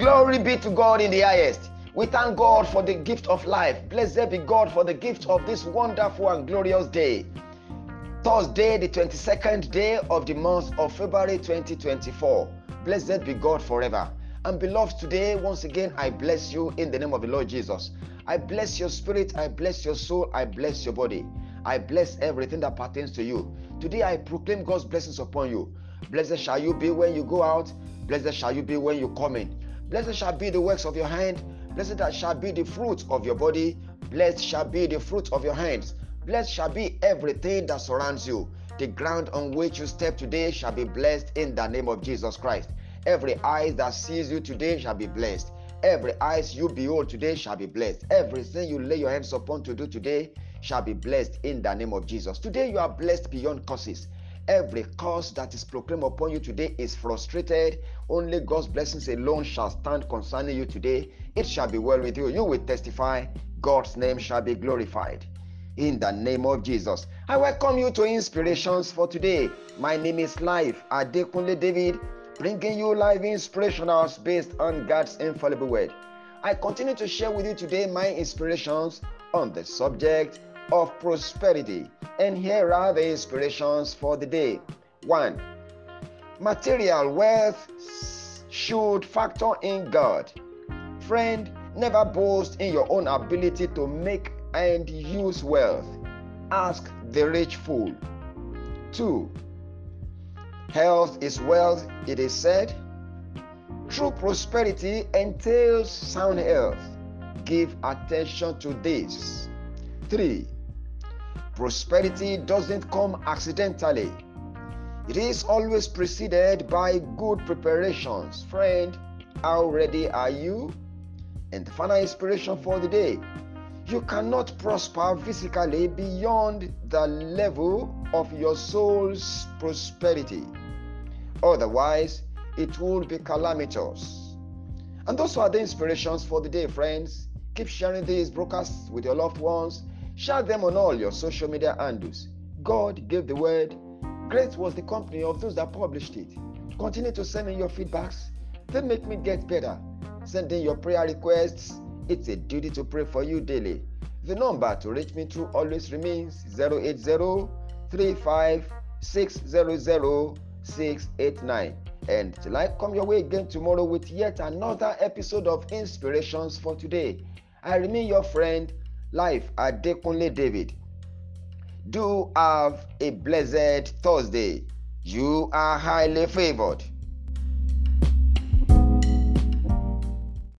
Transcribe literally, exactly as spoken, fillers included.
Glory be to God in the highest. We thank God for the gift of life. Blessed be God for the gift of this wonderful and glorious day. Thursday, the twenty-second day of the month of February twenty twenty-four. Blessed be God forever. And beloved, today, once again, I bless you in the name of the Lord Jesus. I bless your spirit, I bless your soul, I bless your body. I bless everything that pertains to you. Today, I proclaim God's blessings upon you. Blessed shall you be when you go out. Blessed shall you be when you come in. Blessed shall be the works of your hand. Blessed that shall be the fruit of your body. Blessed shall be the fruit of your hands. Blessed shall be everything that surrounds you. The ground on which you step today shall be blessed in the name of Jesus Christ. Every eye that sees you today shall be blessed. Every eyes you behold today shall be blessed. Everything you lay your hands upon to do today shall be blessed in the name of Jesus. Today you are blessed beyond curses. Every curse that is proclaimed upon you today is frustrated. Only God's blessings alone shall stand concerning you today. It shall be well with you. You will testify. God's name shall be glorified. In the name of Jesus. I welcome you to Inspirations for today. My name is Life Adekunle David, bringing you live inspirations based on God's infallible word. I continue to share with you today my inspirations on the subject of prosperity. And here are the inspirations for the day. One, material wealth should factor in God. Friend, never boast in your own ability to make and use wealth. Ask the rich fool. Two, health is wealth, it is said. True prosperity entails sound health. Give attention to this. Three, prosperity doesn't come accidentally. It is always preceded by good preparations. Friend, how ready are you? And the final inspiration for the day. You cannot prosper physically beyond the level of your soul's prosperity. Otherwise, it would be calamitous. And those are the inspirations for the day, friends. Keep sharing these broadcasts with your loved ones. Share them on all your social media handles. God gave the word. Great was the company of those that published it. Continue to send in your feedbacks. They make me get better. Send in your prayer requests. It's a duty to pray for you daily. The number to reach me through always remains zero eight zero, three five six zero zero, six eight nine. And till I come your way again tomorrow with yet another episode of Inspirations for Today, I remain your friend, Life Adekunle David. Do have a blessed Thursday. You are highly favored.